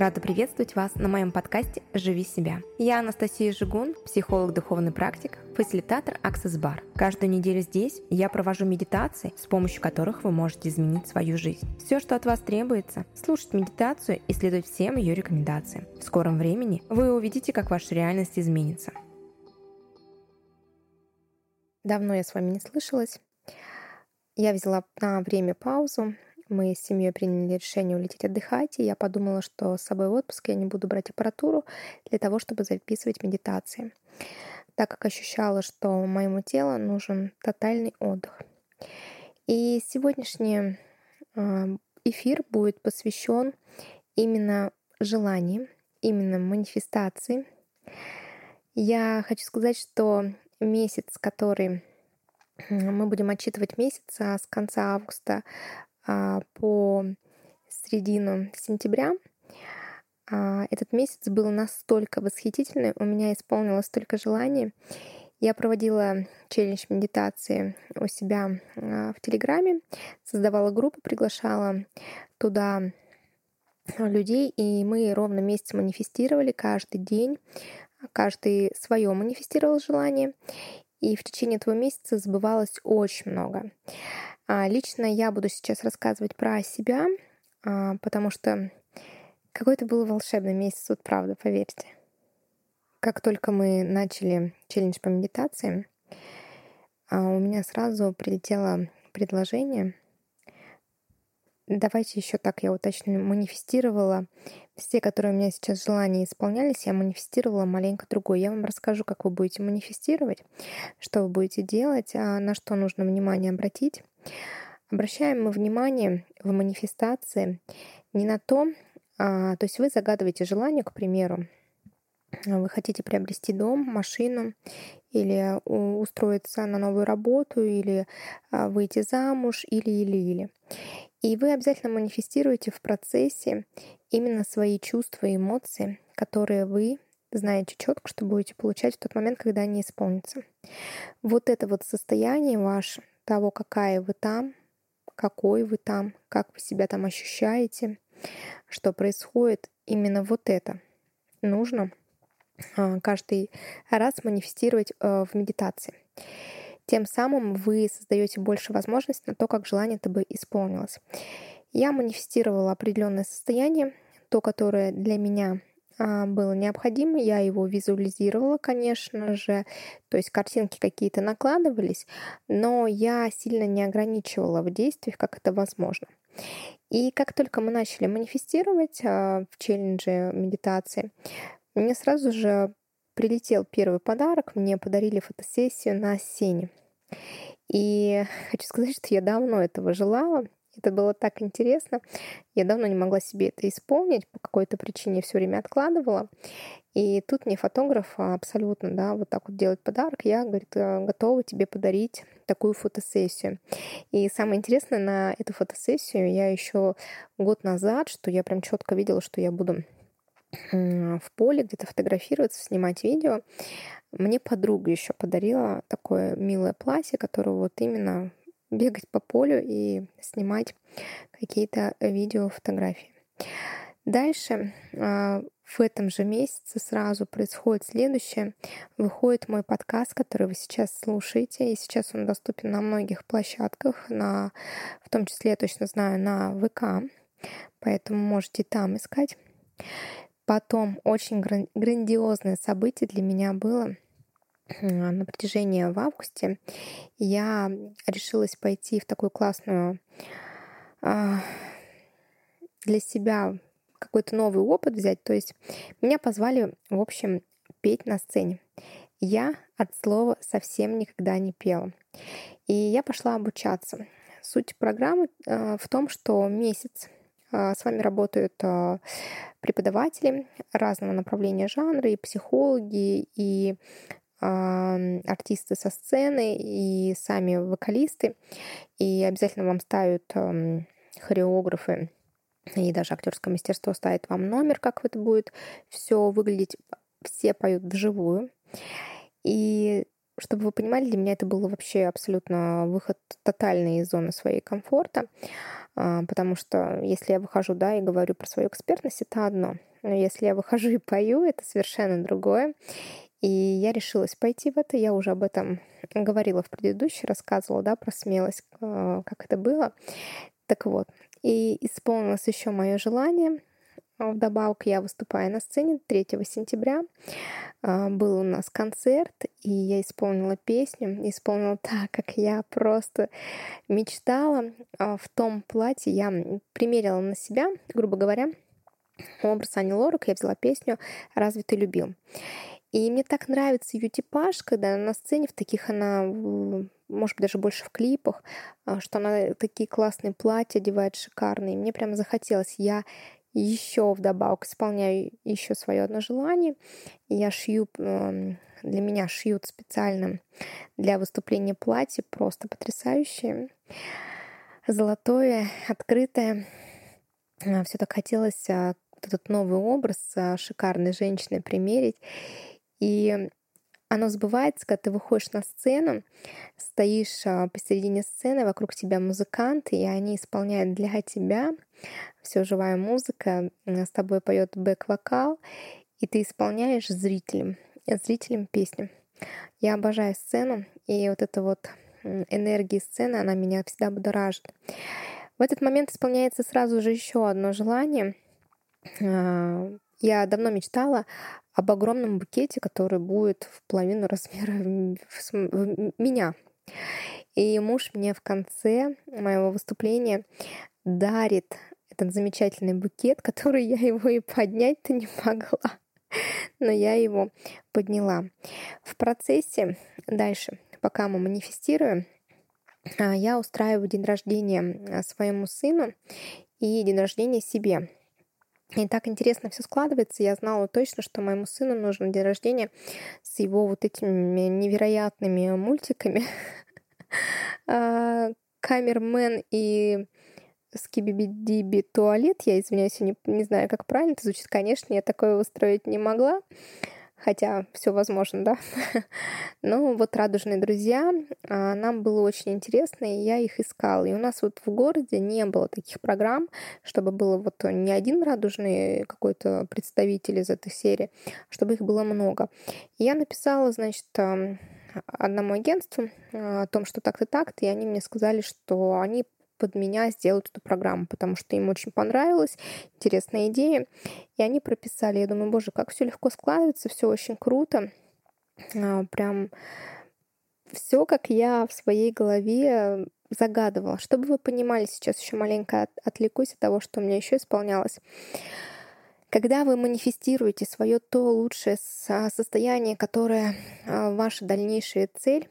Рада приветствовать вас на моем подкасте «Живи себя». Я Анастасия Жигун, психолог-духовный практик, фасилитатор Access Bar. Каждую неделю здесь я провожу медитации, с помощью которых вы можете изменить свою жизнь. Все, что от вас требуется – слушать медитацию и следовать всем ее рекомендациям. В скором времени вы увидите, как ваша реальность изменится. Давно я с вами не слышалась. Я взяла на время паузу. Мы с семьей приняли решение улететь отдыхать, и я подумала, что с собой в отпуск я не буду брать аппаратуру для того, чтобы записывать медитации, так как ощущала, что моему телу нужен тотальный отдых. И сегодняшний эфир будет посвящен именно желаниям, именно манифестации. Я хочу сказать, что месяц, который мы будем отчитывать с конца августа, по середину сентября. Этот месяц был настолько восхитительный, у меня исполнилось столько желаний. Я проводила челлендж медитации у себя в Телеграме, создавала группу, приглашала туда людей, и мы ровно месяц манифестировали каждый день, каждый свое манифестировал желание, и в течение этого месяца сбывалось очень много. Лично я буду сейчас рассказывать про себя, потому что какой-то был волшебный месяц, вот правда, поверьте. Как только мы начали челлендж по медитации, у меня сразу прилетело предложение. Давайте еще так я уточню. Манифестировала все, которые у меня сейчас желания исполнялись, я манифестировала маленько другой. Я вам расскажу, как вы будете манифестировать, что вы будете делать, на что нужно внимание обратить. Обращаем мы внимание в манифестации не на то, то есть вы загадываете желание, к примеру, вы хотите приобрести дом, машину, или устроиться на новую работу, или выйти замуж, или. И вы обязательно манифестируете в процессе именно свои чувства и эмоции, которые вы знаете четко, что будете получать в тот момент, когда они исполнятся. Вот это вот состояние ваше, того, какая вы там, какой вы там, как вы себя там ощущаете, что происходит, именно вот это нужно каждый раз манифестировать в медитации. Тем самым вы создаете больше возможностей на то, как желание это бы исполнилось. Я манифестировала определенное состояние, то, которое для меня было необходимо, я его визуализировала, конечно же, то есть картинки какие-то накладывались, но я сильно не ограничивала в действиях, как это возможно. И как только мы начали манифестировать в челлендже медитации, мне сразу же прилетел первый подарок, мне подарили фотосессию на сене. И хочу сказать, что я давно этого желала. Это было так интересно. Я давно не могла себе это исполнить, по какой-то причине все время откладывала. И тут мне фотограф абсолютно, да, вот так вот делает подарок. Я, говорит, готова тебе подарить такую фотосессию. И самое интересное, на эту фотосессию я еще год назад, что я прям четко видела, что я буду в поле где-то фотографироваться, снимать видео. Мне подруга еще подарила такое милое платье, которое вот именно бегать по полю и снимать какие-то видео, фотографии. Дальше в этом же месяце сразу происходит следующее. Выходит мой подкаст, который вы сейчас слушаете, и сейчас он доступен на многих площадках, в том числе, я точно знаю, на ВК, поэтому можете там искать. Потом очень грандиозное событие для меня было. На протяжении в августе я решилась пойти в такую классную для себя какой-то новый опыт взять. То есть меня позвали, в общем, петь на сцене. Я от слова совсем никогда не пела. И я пошла обучаться. Суть программы в том, что месяц с вами работают преподаватели разного направления жанра, и психологи, и артисты со сцены, и сами вокалисты, и обязательно вам ставят хореографы, и даже актерское мастерство ставит вам номер, как это будет все выглядеть, все поют вживую. И Чтобы вы понимали, для меня это был вообще абсолютно выход тотальный из зоны своей комфорта, потому что если я выхожу, да, и говорю про свою экспертность, это одно, но если я выхожу и пою, это совершенно другое. И я решилась пойти в это. Я уже об этом говорила в предыдущей, рассказывала, да, про смелость, как это было. Так вот, и исполнилось еще мое желание. Вдобавок я выступаю на сцене 3 сентября. Был у нас концерт, и я исполнила песню. Исполнила так, как я просто мечтала. В том платье я примерила на себя, грубо говоря, образ Ани Лорак. Я взяла песню «Разве ты любил?». И мне так нравится ее типаж, когда она на сцене, в таких она, может быть, даже больше в клипах, что она такие классные платья одевает, шикарные. Мне прям захотелось. Я еще вдобавок исполняю еще свое одно желание. Я шью, для меня шьют специально для выступления платье, просто потрясающее, золотое, открытое. Все так хотелось этот новый образ шикарной женщины примерить. И оно сбывается, когда ты выходишь на сцену, стоишь посередине сцены, вокруг тебя музыканты, и они исполняют для тебя, все живая музыка, с тобой поет бэк-вокал, и ты исполняешь зрителям песню. Я обожаю сцену, и вот эта вот энергия сцены, она меня всегда будоражит. В этот момент исполняется сразу же еще одно желание. Я давно мечтала об огромном букете, который будет в половину размера меня. И муж мне в конце моего выступления дарит этот замечательный букет, который я его и поднять-то не могла, но я его подняла. В процессе дальше, пока мы манифестируем, я устраиваю день рождения своему сыну и день рождения себе. И так интересно все складывается. Я знала точно, что моему сыну нужно день рождения с его вот этими невероятными мультиками «Камермен» и «Скиби-би-диби-туалет». Я извиняюсь, не знаю, как правильно это звучит. Конечно, я такое устроить не могла, хотя все возможно, да. Но вот радужные друзья, нам было очень интересно, и я их искала. И у нас вот в городе не было таких программ, чтобы было вот не один радужный какой-то представитель из этой серии, чтобы их было много. И я написала, значит, одному агентству о том, что так-то, так-то, и они мне сказали, что они под меня сделают эту программу, потому что им очень понравилась, интересная идея. И они прописали. Я думаю, боже, как все легко складывается, все очень круто. Прям все, как я в своей голове загадывала. Чтобы вы понимали, сейчас еще маленько отвлекусь от того, что у меня еще исполнялось. Когда вы манифестируете свое то лучшее состояние, которое ваша дальнейшая цель,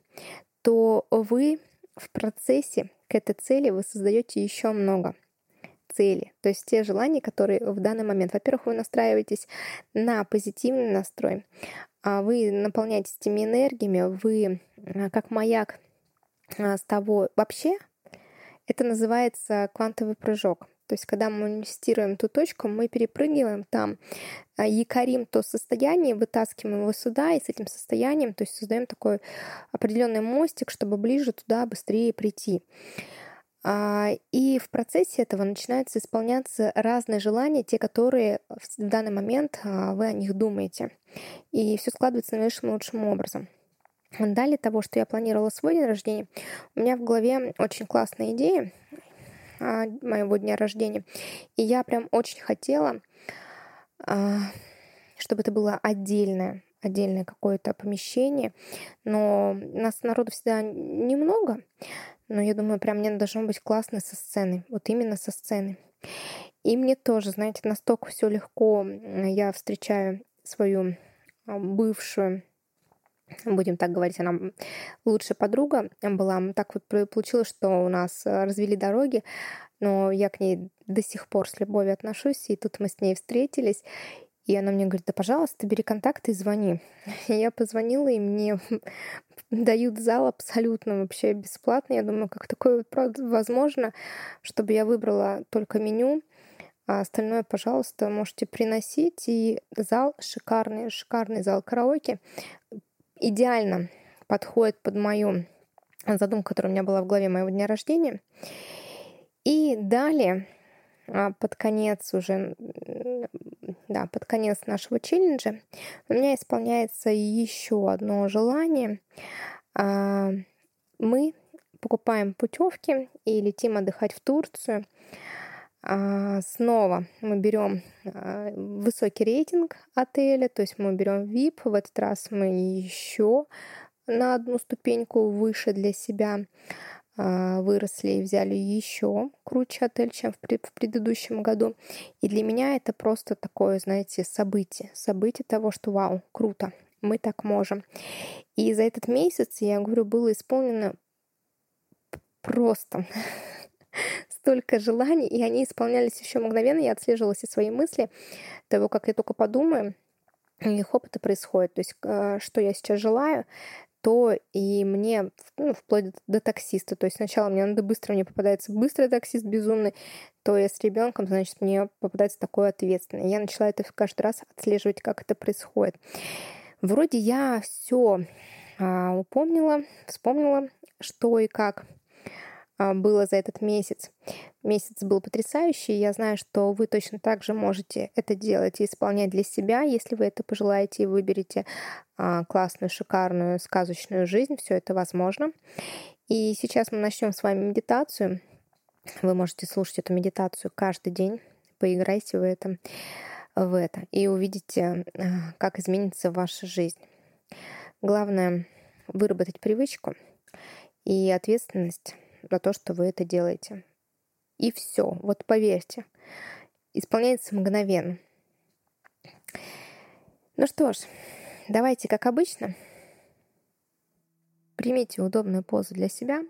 то вы в процессе к этой цели вы создаете еще много целей, то есть те желания, которые в данный момент. Во-первых, вы настраиваетесь на позитивный настрой, вы наполняетесь теми энергиями, вы как маяк с того. Вообще это называется квантовый прыжок. То есть когда мы манифестируем ту точку, мы перепрыгиваем там, якорим то состояние, вытаскиваем его сюда, и с этим состоянием, то есть создаем такой определенный мостик, чтобы ближе туда быстрее прийти. И в процессе этого начинаются исполняться разные желания, те, которые в данный момент вы о них думаете. И все складывается наилучшим образом. Далее того, что я планировала свой день рождения, у меня в голове очень классная идея моего дня рождения. И я прям очень хотела, чтобы это было отдельное какое-то помещение. Но нас народу всегда немного, но я думаю, прям мне должно быть классно со сцены, вот именно со сцены. И мне тоже, знаете, настолько все легко. Я встречаю свою бывшую, будем так говорить, она лучшая подруга была. Так вот получилось, что у нас развели дороги, но я к ней до сих пор с любовью отношусь, и тут мы с ней встретились, и она мне говорит: да, пожалуйста, бери контакты и звони. И я позвонила, и мне дают зал абсолютно вообще бесплатно. Я думаю, как такое возможно, чтобы я выбрала только меню, а остальное, пожалуйста, можете приносить. И зал шикарный, шикарный зал караоке. Идеально подходит под мою задумку, которая у меня была в голове моего дня рождения. И далее, под конец уже, да, под конец нашего челленджа у меня исполняется еще одно желание. Мы покупаем путевки и летим отдыхать в Турцию. Снова мы берем высокий рейтинг отеля, то есть мы берем VIP. В этот раз мы еще на одну ступеньку выше для себя выросли и взяли еще круче отель, чем в предыдущем году. И для меня это просто такое, знаете, событие. Событие того, что вау, круто, мы так можем. И за этот месяц, я говорю, было исполнено просто столько желаний, и они исполнялись еще мгновенно. Я отслеживала все свои мысли того, как я только подумаю, и хоп, это происходит. То есть, что я сейчас желаю, то и мне, вплоть до таксиста. То есть сначала мне надо быстро, мне попадается быстрый таксист безумный, то я с ребенком, значит, мне попадается такой ответственный. Я начала это каждый раз отслеживать, как это происходит. Вроде я все упомнила, вспомнила, что и как было за этот месяц. Месяц был потрясающий. Я знаю, что вы точно так же можете это делать и исполнять для себя, если вы это пожелаете и выберете классную, шикарную, сказочную жизнь. Все это возможно. И сейчас мы начнем с вами медитацию. Вы можете слушать эту медитацию каждый день. Поиграйте в это и увидите, как изменится ваша жизнь. Главное — выработать привычку и ответственность за то, что вы это делаете. И все. Вот поверьте, исполняется мгновенно. Ну что ж, давайте, как обычно, примите удобную позу для себя.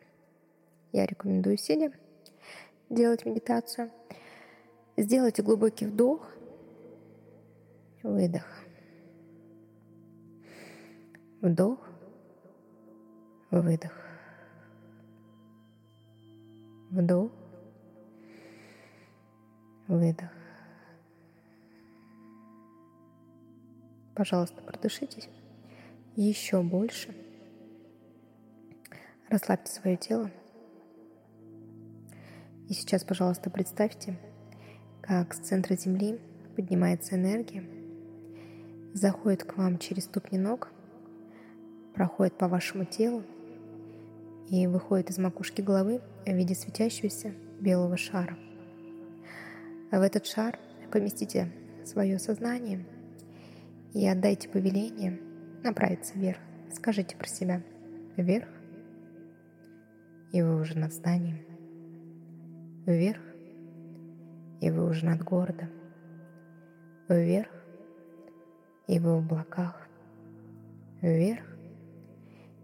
Я рекомендую сидя делать медитацию. Сделайте глубокий вдох, выдох. Вдох, выдох. Вдох, выдох. Пожалуйста, продышитесь еще больше. Расслабьте свое тело. И сейчас, пожалуйста, представьте, как с центра земли поднимается энергия, заходит к вам через ступни ног, проходит по вашему телу и выходит из макушки головы в виде светящегося белого шара. В этот шар поместите свое сознание и отдайте повеление направиться вверх. Скажите про себя «вверх», и вы уже над зданием. «Вверх», и вы уже над городом. «Вверх», и вы в облаках. «Вверх»,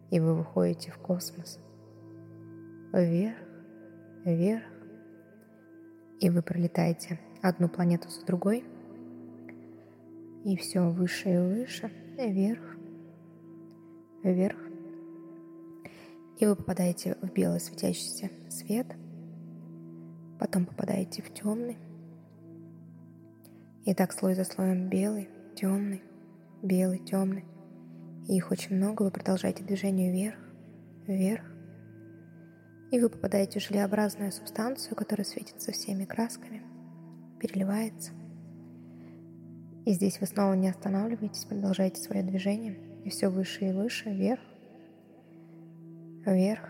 и вы выходите в космос. «Вверх», вверх, и вы пролетаете одну планету за другой, и все выше и выше, вверх, вверх, и вы попадаете в белый светящийся свет, потом попадаете в темный, и так слой за слоем белый, темный, белый, темный, и их очень много, вы продолжаете движение вверх, вверх, и вы попадаете в желеобразную субстанцию, которая светится всеми красками, переливается. И здесь вы снова не останавливаетесь, продолжаете свое движение. И все выше и выше, вверх, вверх.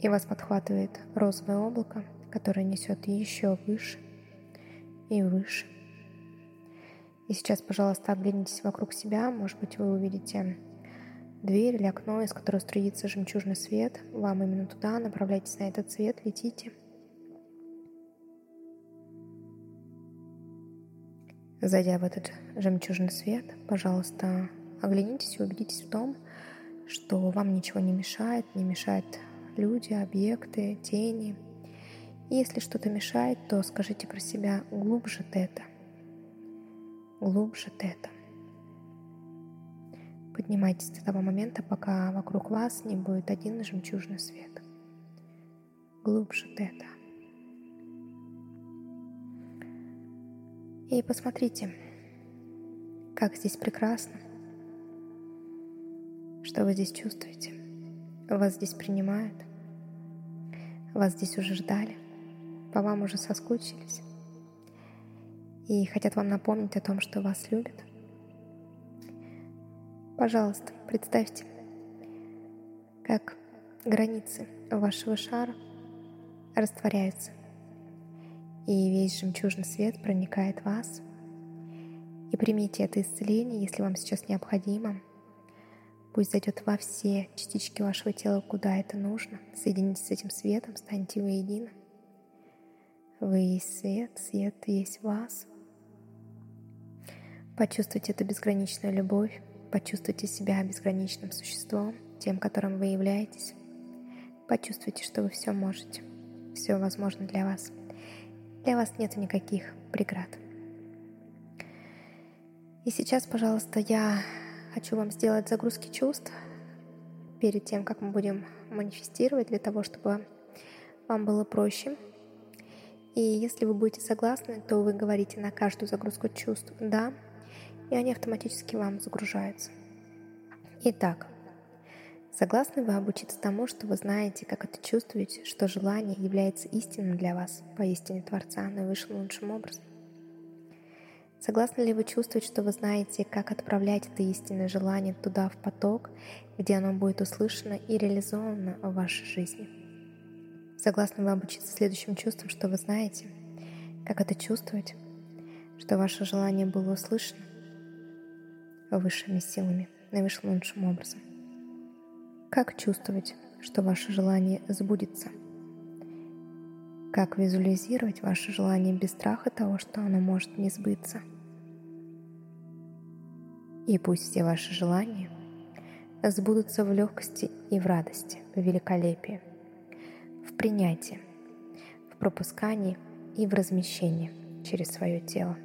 И вас подхватывает розовое облако, которое несет еще выше и выше. И сейчас, пожалуйста, оглянитесь вокруг себя. Может быть, вы увидите дверь или окно, из которого струится жемчужный свет. Вам именно туда, направляйтесь на этот свет, летите. Зайдя в этот жемчужный свет, пожалуйста, оглянитесь и убедитесь в том, что вам ничего не мешает, не мешают люди, объекты, тени. Если что-то мешает, то скажите про себя «глубже тета», «глубже тета». Поднимайтесь до того момента, пока вокруг вас не будет один жемчужный свет. Глубже тета. И посмотрите, как здесь прекрасно. Что вы здесь чувствуете? Вас здесь принимают? Вас здесь уже ждали? По вам уже соскучились? И хотят вам напомнить о том, что вас любят? Пожалуйста, представьте, как границы вашего шара растворяются, и весь жемчужный свет проникает в вас. И примите это исцеление, если вам сейчас необходимо. Пусть зайдет во все частички вашего тела, куда это нужно. Соединитесь с этим светом, станьте воедино. Вы есть свет, свет есть вас. Почувствуйте эту безграничную любовь, почувствуйте себя безграничным существом, тем, которым вы являетесь. Почувствуйте, что вы все можете, все возможно для вас. Для вас нет никаких преград. И сейчас, пожалуйста, я хочу вам сделать загрузки чувств перед тем, как мы будем манифестировать, для того, чтобы вам было проще. И если вы будете согласны, то вы говорите на каждую загрузку чувств «да», и они автоматически вам загружаются. Итак, согласны вы обучиться тому, что вы знаете, как это чувствуете, что желание является истинным для вас, поистине Творца, наивысшим лучшим образом? Согласны ли вы чувствовать, что вы знаете, как отправлять это истинное желание туда, в поток, где оно будет услышано и реализовано в вашей жизни? Согласны вы обучиться следующим чувствам, что вы знаете, как это чувствовать, что ваше желание было услышано высшими силами, наивысшим лучшим образом? Как чувствовать, что ваше желание сбудется? Как визуализировать ваше желание без страха того, что оно может не сбыться? И пусть все ваши желания сбудутся в легкости и в радости, в великолепии, в принятии, в пропускании и в размещении через свое тело.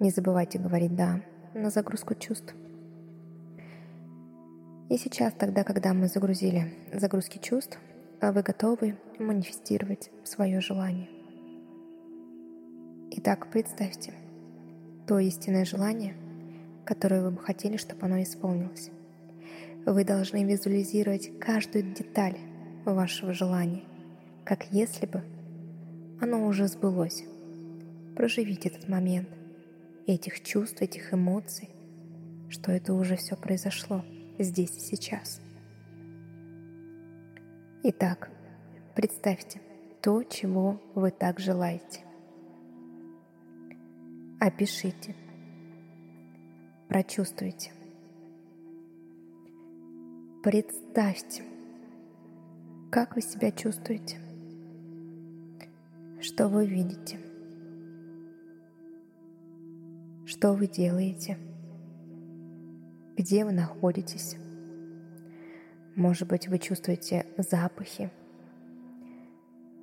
Не забывайте говорить «да» на загрузку чувств. И сейчас, тогда, когда мы загрузили загрузки чувств, вы готовы манифестировать свое желание. Итак, представьте то истинное желание, которое вы бы хотели, чтобы оно исполнилось. Вы должны визуализировать каждую деталь вашего желания, как если бы оно уже сбылось. Проживите этот момент, этих чувств, этих эмоций, что это уже все произошло. Здесь и сейчас. Итак, представьте то, чего вы так желаете. Опишите, прочувствуйте, представьте, как вы себя чувствуете, что вы видите, что вы делаете. Где вы находитесь? Может быть, вы чувствуете запахи.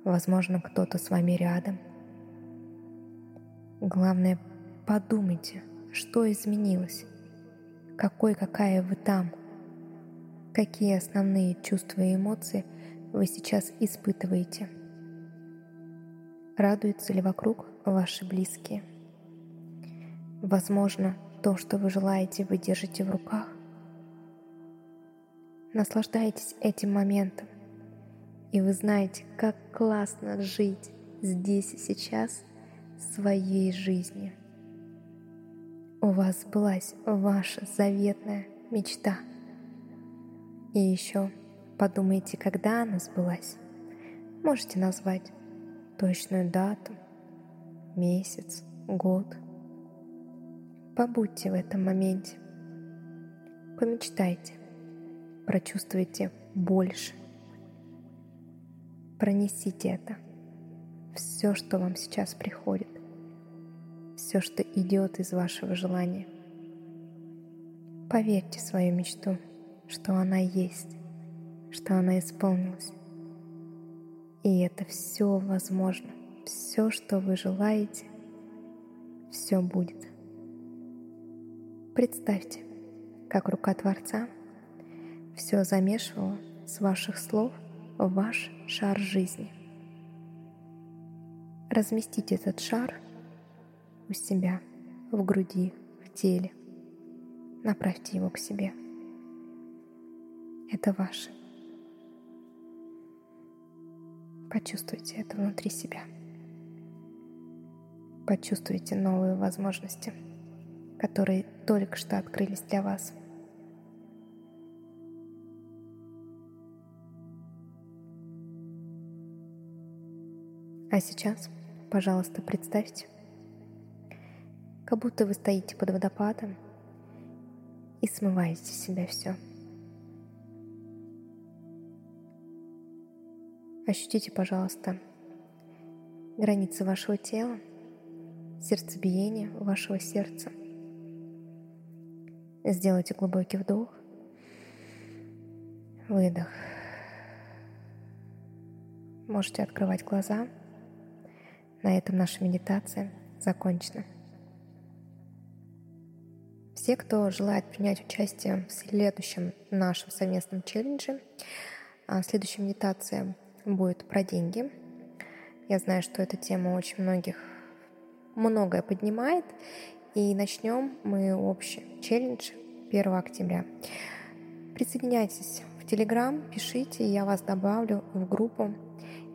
Возможно, кто-то с вами рядом. Главное, подумайте, что изменилось, какая вы там, какие основные чувства и эмоции вы сейчас испытываете. Радуются ли вокруг ваши близкие? Возможно, то, что вы желаете, вы держите в руках. Наслаждайтесь этим моментом, и вы знаете, как классно жить здесь и сейчас своей жизнью. У вас сбылась ваша заветная мечта. И еще подумайте, когда она сбылась. Можете назвать точную дату, месяц, год. Побудьте в этом моменте, помечтайте, прочувствуйте больше, пронесите это, все, что вам сейчас приходит, все, что идет из вашего желания. Поверьте в свою мечту, что она есть, что она исполнилась. И это все возможно, все, что вы желаете, все будет. Представьте, как рука Творца все замешивала с ваших слов в ваш шар жизни. Разместите этот шар у себя в груди, в теле. направьте его к себе. Это ваше. Почувствуйте это внутри себя. Почувствуйте новые возможности, которые только что открылись для вас. А сейчас, пожалуйста, представьте, как будто вы стоите под водопадом и смываете с себя все. Ощутите, пожалуйста, границы вашего тела, сердцебиение вашего сердца. Сделайте глубокий вдох, выдох. Можете открывать глаза. На этом наша медитация закончена. Все, кто желает принять участие в следующем нашем совместном челлендже, следующая медитация будет про деньги. Я знаю, что эта тема очень многих многое поднимает. И начнем мы общий челлендж 1 октября. Присоединяйтесь в Телеграм, пишите, я вас добавлю в группу.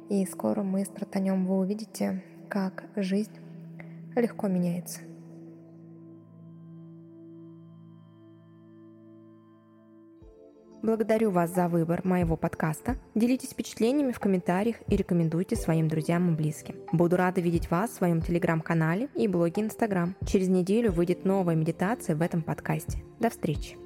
И скоро мы стартанем. Вы увидите, как жизнь легко меняется. Благодарю вас за выбор моего подкаста. Делитесь впечатлениями в комментариях и рекомендуйте своим друзьям и близким. Буду рада видеть вас в своем телеграм-канале и блоге Инстаграм. Через неделю выйдет новая медитация в этом подкасте. До встречи!